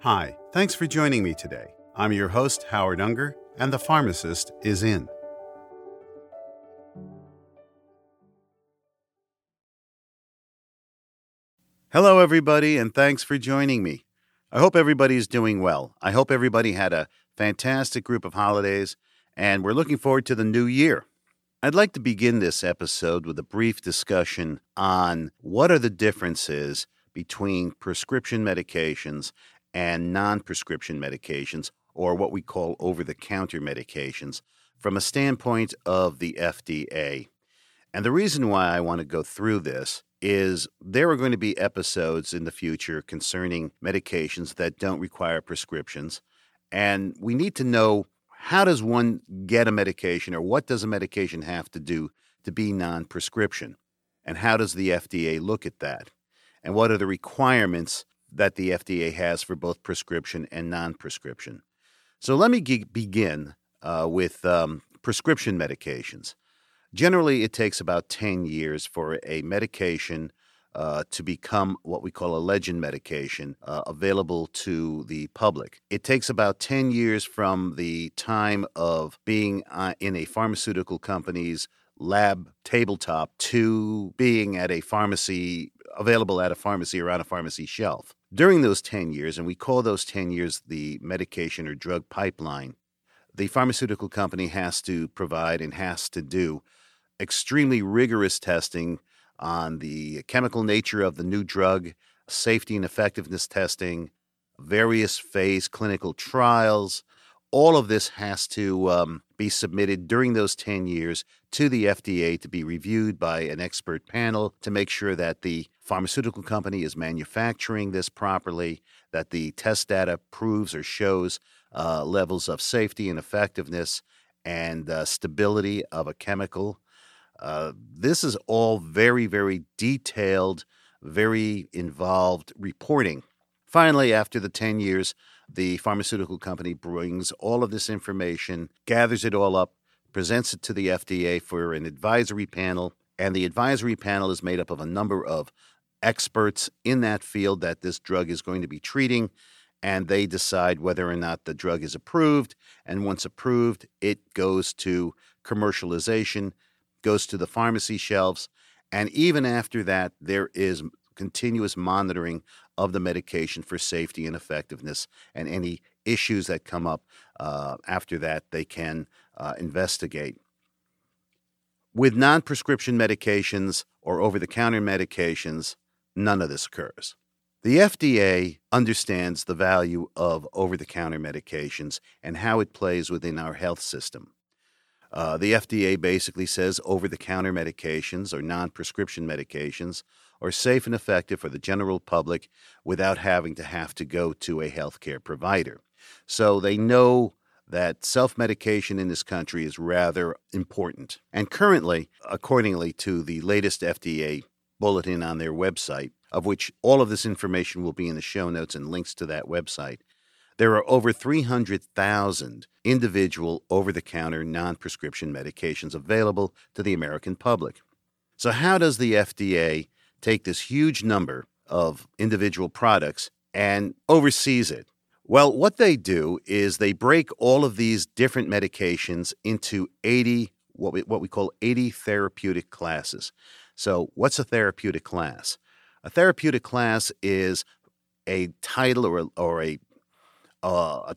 Hi, thanks for joining me today. I'm your host, Howard Unger, and the pharmacist is in. Hello, everybody, and thanks for joining me. I hope everybody's doing well. I hope everybody had a fantastic group of holidays, and we're looking forward to the new year. I'd like to begin this episode with a brief discussion on what are the differences between prescription medications and non-prescription medications, or what we call over-the-counter medications, from a standpoint of the FDA. And the reason why I want to go through this is there are going to be episodes in the future concerning medications that don't require prescriptions, and we need to know, how does one get a medication, or what does a medication have to do to be non-prescription, and how does the FDA look at that, and what are the requirements that the FDA has for both prescription and non-prescription. So let me begin with prescription medications. Generally, it takes about 10 years for a medication to become what we call a legend medication available to the public. It takes about 10 years from the time of being in a pharmaceutical company's lab tabletop to being at a pharmacy, available at a pharmacy or on a pharmacy shelf. During those 10 years, and we call those 10 years the medication or drug pipeline, the pharmaceutical company has to provide and has to do extremely rigorous testing on the chemical nature of the new drug, safety and effectiveness testing, various phase clinical trials. All of this has to be submitted during those 10 years to the FDA to be reviewed by an expert panel to make sure that the pharmaceutical company is manufacturing this properly, that the test data proves or shows levels of safety and effectiveness and stability of a chemical. This is all very, very detailed, very involved reporting. Finally, after the 10 years, the pharmaceutical company brings all of this information, gathers it all up, presents it to the FDA for an advisory panel, and the advisory panel is made up of a number of experts in that field that this drug is going to be treating, and they decide whether or not the drug is approved, and once approved, it goes to commercialization, goes to the pharmacy shelves, and even after that, there is continuous monitoring of the medication for safety and effectiveness, and any issues that come up after that they can investigate. With non-prescription medications or over-the-counter medications, none of this occurs. The FDA understands the value of over-the-counter medications and how it plays within our health system. The FDA basically says over-the-counter medications or non-prescription medications are safe and effective for the general public without having to go to a healthcare provider. So they know that self-medication in this country is rather important. And currently, accordingly to the latest FDA bulletin on their website, of which all of this information will be in the show notes and links to that website, there are over 300,000 individual over-the-counter non-prescription medications available to the American public. So how does the FDA take this huge number of individual products and oversees it? Well, what they do is they break all of these different medications into 80, what we call 80 therapeutic classes. So what's a therapeutic class? A therapeutic class is a title or a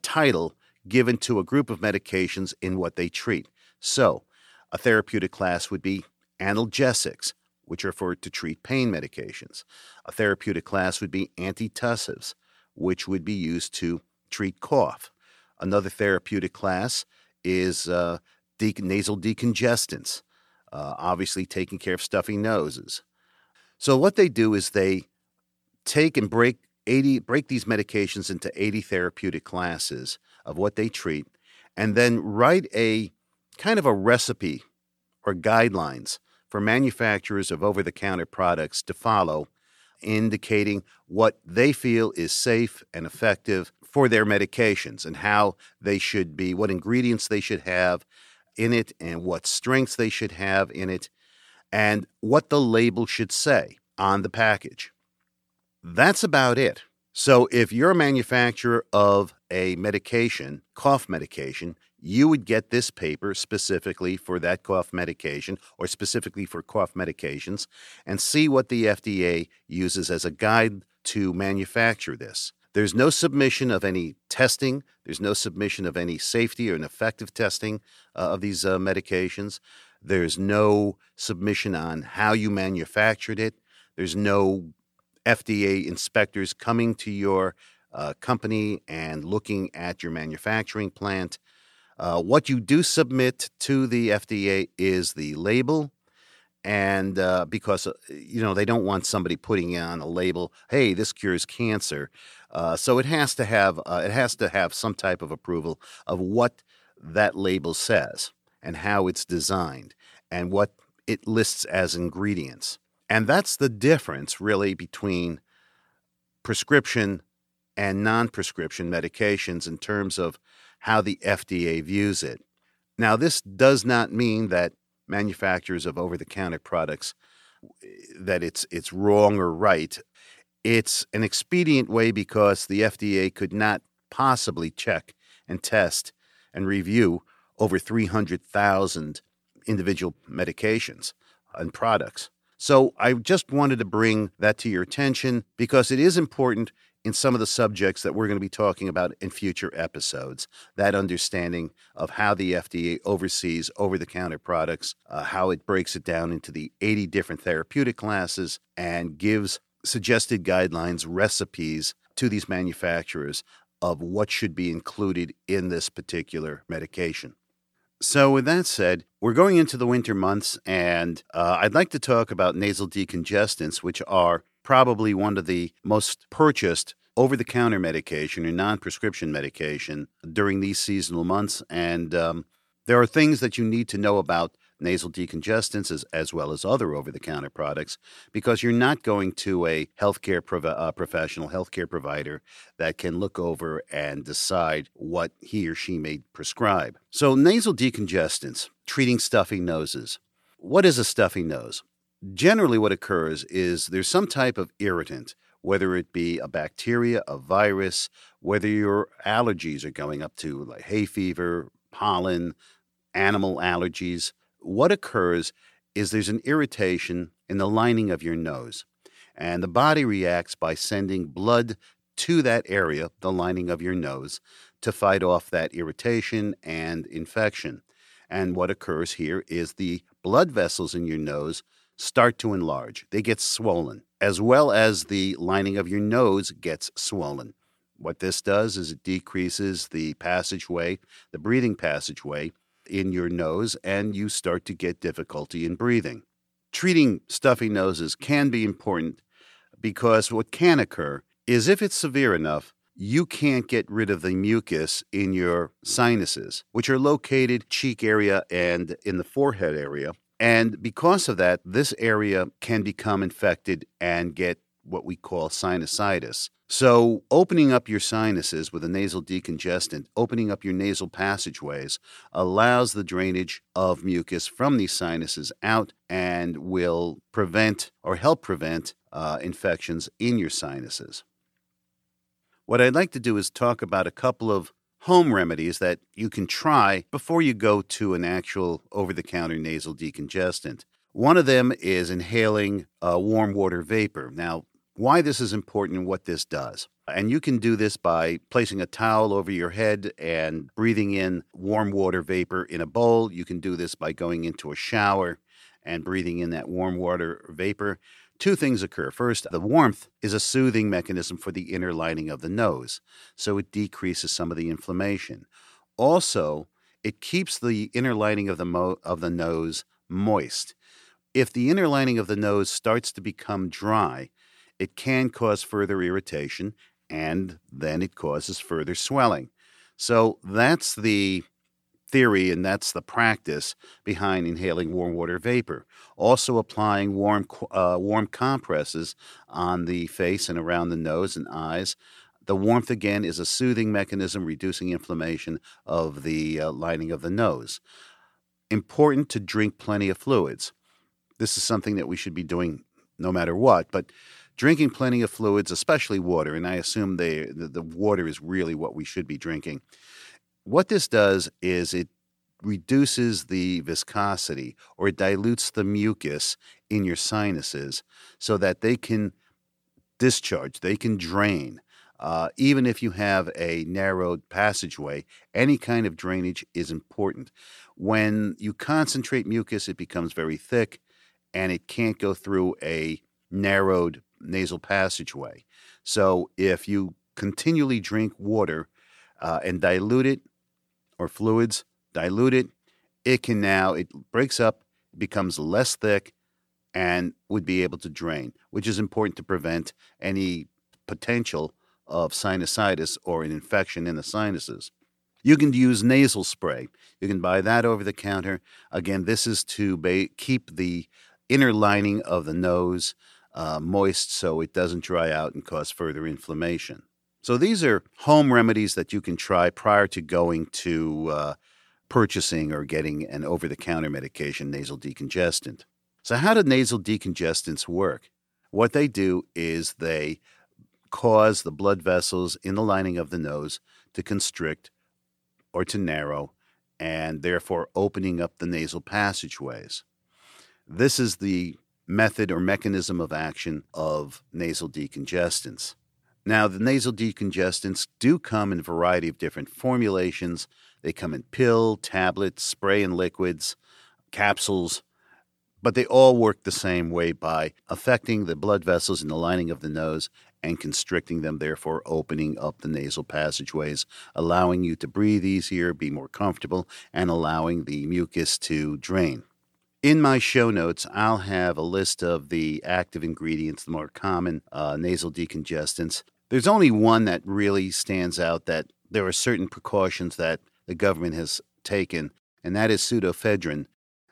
title given to a group of medications in what they treat. So a therapeutic class would be analgesics, which are for to treat pain medications. A therapeutic class would be antitussives, which would be used to treat cough. Another therapeutic class is nasal decongestants, obviously taking care of stuffy noses. So what they do is they take and break these medications into 80 therapeutic classes of what they treat, and then write a kind of a recipe or guidelines for manufacturers of over-the-counter products to follow, indicating what they feel is safe and effective for their medications and how they should be, what ingredients they should have in it and what strengths they should have in it, and what the label should say on the package. That's about it. So if you're a manufacturer of a medication, cough medication, you would get this paper specifically for that cough medication or specifically for cough medications and see what the FDA uses as a guide to manufacture this. There's no submission of any testing. There's no submission of any safety or an effective testing of these medications. There's no submission on how you manufactured it. There's no FDA inspectors coming to your company and looking at your manufacturing plant. What you do submit to the FDA is the label, and because they don't want somebody putting on a label, "Hey, this cures cancer," so it has to have some type of approval of what that label says and how it's designed and what it lists as ingredients. And that's the difference, really, between prescription and non-prescription medications in terms of how the FDA views it. Now, this does not mean that manufacturers of over-the-counter products, that it's wrong or right. It's an expedient way because the FDA could not possibly check and test and review over 300,000 individual medications and products. So I just wanted to bring that to your attention because it is important in some of the subjects that we're going to be talking about in future episodes, that understanding of how the FDA oversees over-the-counter products, how it breaks it down into the 80 different therapeutic classes and gives suggested guidelines, recipes to these manufacturers of what should be included in this particular medication. So with that said, we're going into the winter months, and I'd like to talk about nasal decongestants, which are probably one of the most purchased over-the-counter medication or non-prescription medication during these seasonal months. And there are things that you need to know about nasal decongestants as well as other over-the-counter products, because you're not going to a healthcare professional healthcare provider that can look over and decide what he or she may prescribe. So nasal decongestants, treating stuffy noses. What is a stuffy nose? Generally what occurs is there's some type of irritant, whether it be a bacteria, a virus, whether your allergies are going up to like hay fever, pollen, animal allergies. What occurs is there's an irritation in the lining of your nose, and the body reacts by sending blood to that area, the lining of your nose, to fight off that irritation and infection. And what occurs here is the blood vessels in your nose start to enlarge. They get swollen, as well as the lining of your nose gets swollen. What this does is it decreases the passageway, the breathing passageway, in your nose, and you start to get difficulty in breathing. Treating stuffy noses can be important because what can occur is if it's severe enough, you can't get rid of the mucus in your sinuses, which are located cheek area and in the forehead area. And because of that, this area can become infected and get what we call sinusitis. So opening up your sinuses with a nasal decongestant, opening up your nasal passageways, allows the drainage of mucus from these sinuses out and will prevent or help prevent infections in your sinuses. What I'd like to do is talk about a couple of home remedies that you can try before you go to an actual over-the-counter nasal decongestant. One of them is inhaling warm water vapor. Now, why this is important and what this does. And you can do this by placing a towel over your head and breathing in warm water vapor in a bowl. You can do this by going into a shower and breathing in that warm water vapor. Two things occur. First, the warmth is a soothing mechanism for the inner lining of the nose, so it decreases some of the inflammation. Also, it keeps the inner lining of the nose moist. If the inner lining of the nose starts to become dry, it can cause further irritation, and then it causes further swelling. So that's the theory, and that's the practice behind inhaling warm water vapor. Also applying warm compresses on the face and around the nose and eyes. The warmth, again, is a soothing mechanism, reducing inflammation of the lining of the nose. Important to drink plenty of fluids. This is something that we should be doing no matter what, but drinking plenty of fluids, especially water, and I assume the water is really what we should be drinking. What this does is it reduces the viscosity or dilutes the mucus in your sinuses so that they can discharge, they can drain. Even if you have a narrowed passageway, any kind of drainage is important. When you concentrate mucus, it becomes very thick and it can't go through a narrowed nasal passageway. So if you continually drink water and dilute it, or fluids, dilute it, it breaks up, becomes less thick, and would be able to drain, which is important to prevent any potential of sinusitis or an infection in the sinuses. You can use nasal spray. You can buy that over the counter. Again, this is to keep the inner lining of the nose moist so it doesn't dry out and cause further inflammation. So these are home remedies that you can try prior to going to purchasing or getting an over-the-counter medication, nasal decongestant. So how do nasal decongestants work? What they do is they cause the blood vessels in the lining of the nose to constrict or to narrow, and therefore opening up the nasal passageways. This is the method or mechanism of action of nasal decongestants. Now, the nasal decongestants do come in a variety of different formulations. They come in pill, tablet, spray and liquids, capsules, but they all work the same way by affecting the blood vessels in the lining of the nose and constricting them, therefore opening up the nasal passageways, allowing you to breathe easier, be more comfortable, and allowing the mucus to drain. In my show notes, I'll have a list of the active ingredients, the more common nasal decongestants. There's only one that really stands out that there are certain precautions that the government has taken, and that is pseudoephedrine.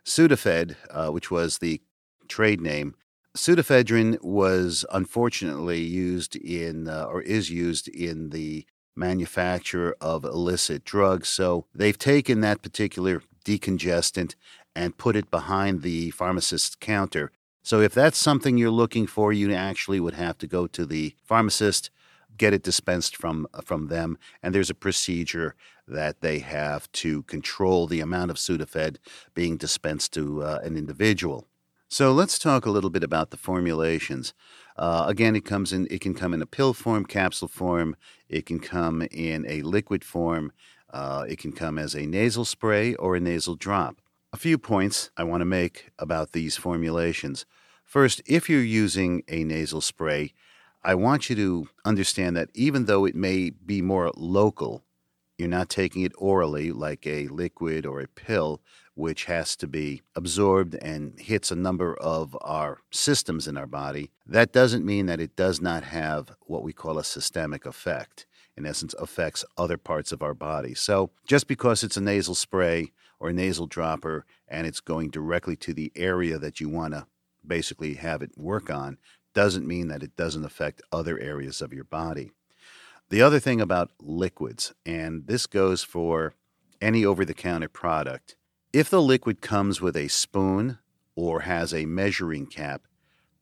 Sudafed, which was the trade name, pseudoephedrine was unfortunately used in or is used in the manufacture of illicit drugs. So they've taken that particular decongestant and put it behind the pharmacist's counter. So if that's something you're looking for, you actually would have to go to the pharmacist, get it dispensed from them, and there's a procedure that they have to control the amount of Sudafed being dispensed to an individual. So let's talk a little bit about the formulations. Again, it can come in a pill form, capsule form. It can come in a liquid form. It can come as a nasal spray or a nasal drop. A few points I want to make about these formulations. First, if you're using a nasal spray, I want you to understand that even though it may be more local, you're not taking it orally like a liquid or a pill, which has to be absorbed and hits a number of our systems in our body. That doesn't mean that it does not have what we call a systemic effect. In essence, affects other parts of our body. So just because it's a nasal spray or a nasal dropper and it's going directly to the area that you want to basically have it work on, doesn't mean that it doesn't affect other areas of your body. The other thing about liquids, and this goes for any over-the-counter product, if the liquid comes with a spoon or has a measuring cap,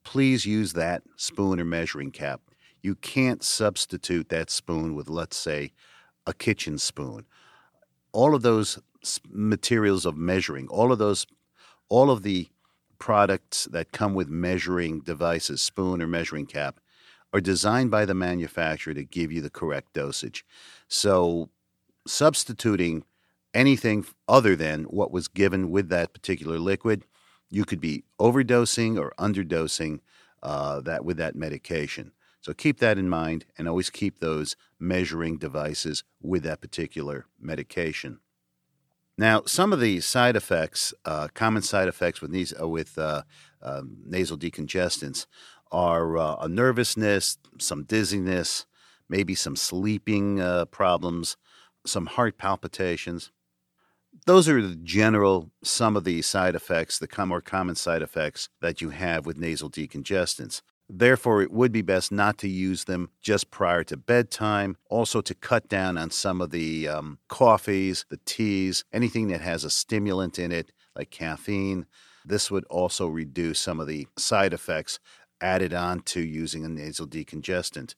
please use that spoon or measuring cap. You can't substitute that spoon with, let's say, a kitchen spoon. All of those materials of measuring, all of the products that come with measuring devices, spoon or measuring cap, are designed by the manufacturer to give you the correct dosage. So substituting anything other than what was given with that particular liquid, you could be overdosing or underdosing that with that medication. So keep that in mind and always keep those measuring devices with that particular medication. Now, some of the side effects, common side effects with nasal decongestants are a nervousness, some dizziness, maybe some sleeping problems, some heart palpitations. Those are the general some of the side effects, the more common side effects that you have with nasal decongestants. Therefore, it would be best not to use them just prior to bedtime. Also, to cut down on some of the coffees, the teas, anything that has a stimulant in it, like caffeine. This would also reduce some of the side effects added on to using a nasal decongestant.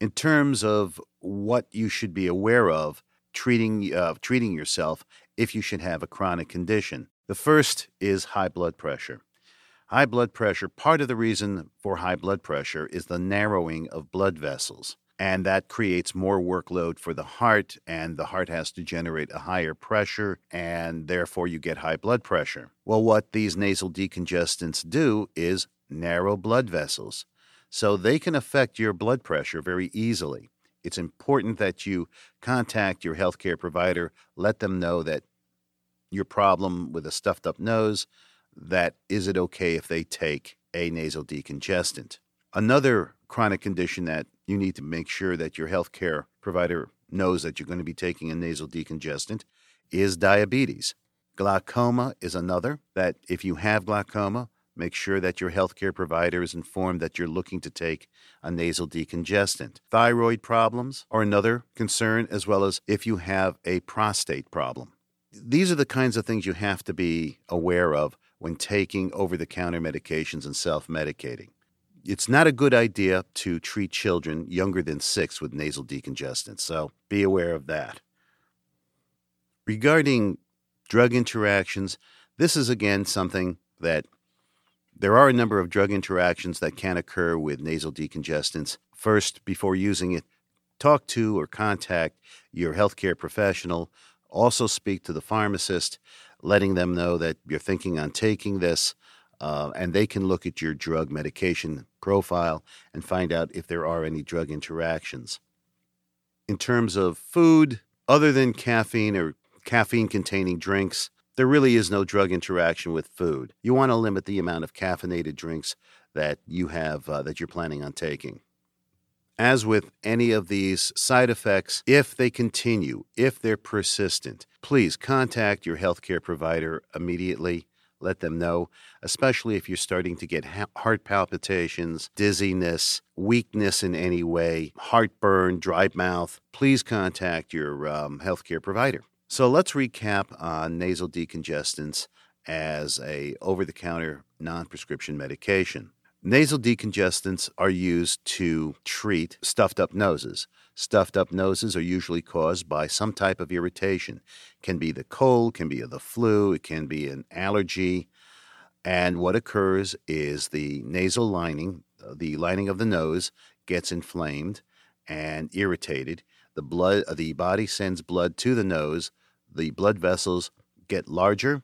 In terms of what you should be aware of treating yourself if you should have a chronic condition, the first is high blood pressure. High blood pressure, part of the reason for high blood pressure is the narrowing of blood vessels, and that creates more workload for the heart, and the heart has to generate a higher pressure, and therefore you get high blood pressure. Well, what these nasal decongestants do is narrow blood vessels, so they can affect your blood pressure very easily. It's important that you contact your healthcare provider, let them know that your problem with a stuffed up nose, that is it okay if they take a nasal decongestant? Another chronic condition that you need to make sure that your healthcare provider knows that you're going to be taking a nasal decongestant is diabetes. Glaucoma is another, that if you have glaucoma, make sure that your healthcare provider is informed that you're looking to take a nasal decongestant. Thyroid problems are another concern, as well as if you have a prostate problem. These are the kinds of things you have to be aware of when taking over-the-counter medications and self-medicating. It's not a good idea to treat children younger than 6 with nasal decongestants, so be aware of that. Regarding drug interactions, this is again something that there are a number of drug interactions that can occur with nasal decongestants. First, before using it, talk to or contact your healthcare professional. Also speak to the pharmacist, letting them know that you're thinking on taking this, and they can look at your drug medication profile and find out if there are any drug interactions. In terms of food, other than caffeine or caffeine-containing drinks, there really is no drug interaction with food. You want to limit the amount of caffeinated drinks that you have, that you're planning on taking. As with any of these side effects, if they continue, if they're persistent, please contact your healthcare provider immediately. Let them know, especially if you're starting to get heart palpitations, dizziness, weakness in any way, heartburn, dry mouth. Please contact your healthcare provider. So let's recap on nasal decongestants as a over-the-counter non-prescription medication. Nasal decongestants are used to treat stuffed up noses. Stuffed up noses are usually caused by some type of irritation. It can be the cold, can be the flu, it can be an allergy. And what occurs is the nasal lining, the lining of the nose, gets inflamed and irritated. The body sends blood to the nose. The blood vessels get larger,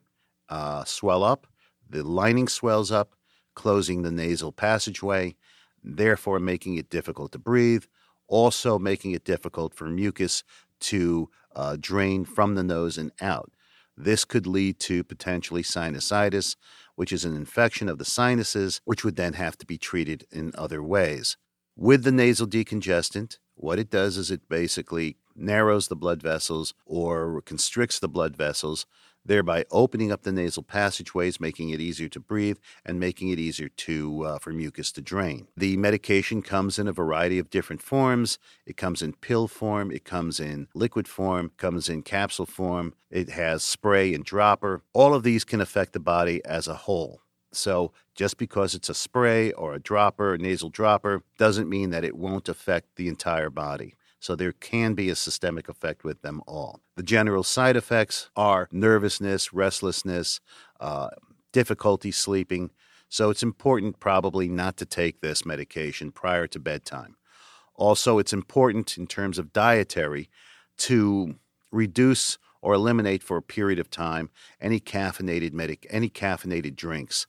swell up. The lining swells up, closing the nasal passageway, therefore making it difficult to breathe, also making it difficult for mucus to drain from the nose and out. This could lead to potentially sinusitis, which is an infection of the sinuses, which would then have to be treated in other ways. With the nasal decongestant, what it does is it basically narrows the blood vessels or constricts the blood vessels, thereby opening up the nasal passageways, making it easier to breathe and making it easier to for mucus to drain. The medication comes in a variety of different forms. It comes in pill form. It comes in liquid form. It comes in capsule form. It has spray and dropper. All of these can affect the body as a whole. So just because it's a spray or a dropper, a nasal dropper, doesn't mean that it won't affect the entire body. So there can be a systemic effect with them all. The general side effects are nervousness, restlessness, difficulty sleeping. So it's important probably not to take this medication prior to bedtime. Also, it's important in terms of dietary to reduce or eliminate for a period of time any caffeinated drinks.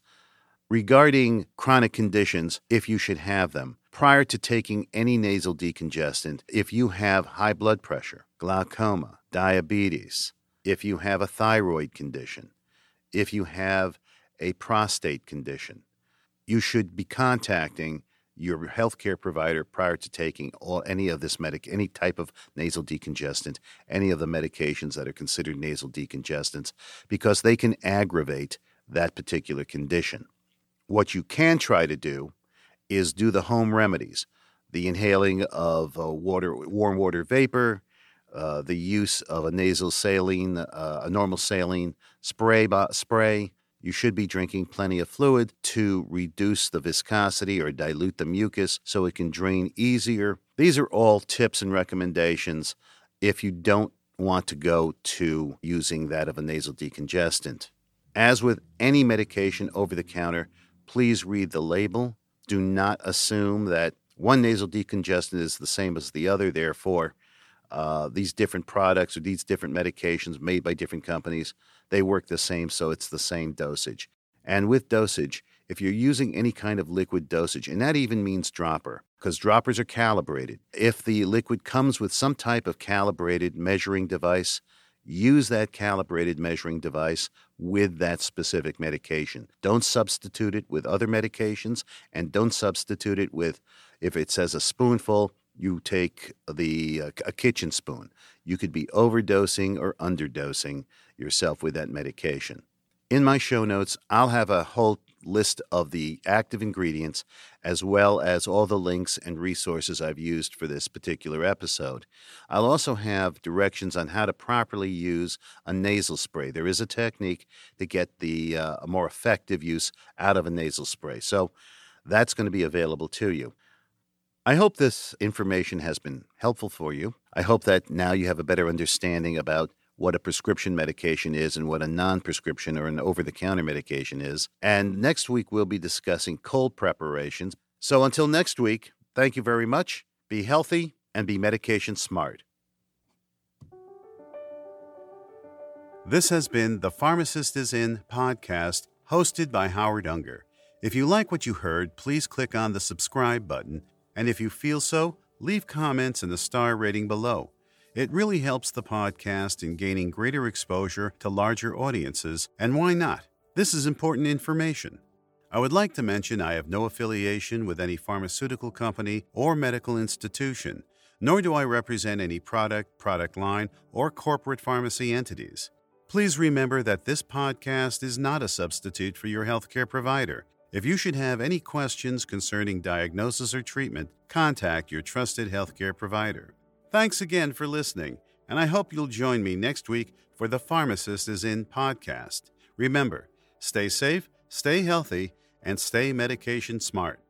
Regarding chronic conditions, if you should have them, prior to taking any nasal decongestant, if you have high blood pressure, glaucoma, diabetes, if you have a thyroid condition, if you have a prostate condition, you should be contacting your healthcare provider prior to taking any type of nasal decongestant, any of the medications that are considered nasal decongestants, because they can aggravate that particular condition. What you can try to do is do the home remedies, the inhaling of warm water vapor, the use of a normal saline spray, You should be drinking plenty of fluid to reduce the viscosity or dilute the mucus so it can drain easier. These are all tips and recommendations if you don't want to go to using that of a nasal decongestant. As with any medication over the counter, please read the label. Do not assume that one nasal decongestant is the same as the other. Therefore, these different products or these different medications made by different companies, they work the same, so it's the same dosage. And with dosage, if you're using any kind of liquid dosage, and that even means dropper, because droppers are calibrated. If the liquid comes with some type of calibrated measuring device, use that calibrated measuring device with that specific medication. Don't substitute it with other medications, and don't substitute it with, if it says a spoonful, you take a kitchen spoon. You could be overdosing or underdosing yourself with that medication. In my show notes, I'll have a whole list of the active ingredients as well as all the links and resources I've used for this particular episode. I'll also have directions on how to properly use a nasal spray. There is a technique to get the more effective use out of a nasal spray. So that's going to be available to you. I hope this information has been helpful for you. I hope that now you have a better understanding about what a prescription medication is and what a non-prescription or an over-the-counter medication is. And next week, we'll be discussing cold preparations. So until next week, thank you very much. Be healthy and be medication smart. This has been the Pharmacist is In podcast, hosted by Howard Unger. If you like what you heard, please click on the subscribe button. And if you feel so, leave comments and a star rating below. It really helps the podcast in gaining greater exposure to larger audiences, and why not? This is important information. I would like to mention I have no affiliation with any pharmaceutical company or medical institution, nor do I represent any product, product line, or corporate pharmacy entities. Please remember that this podcast is not a substitute for your healthcare provider. If you should have any questions concerning diagnosis or treatment, contact your trusted healthcare provider. Thanks again for listening, and I hope you'll join me next week for the Pharmacist is In podcast. Remember, stay safe, stay healthy, and stay medication smart.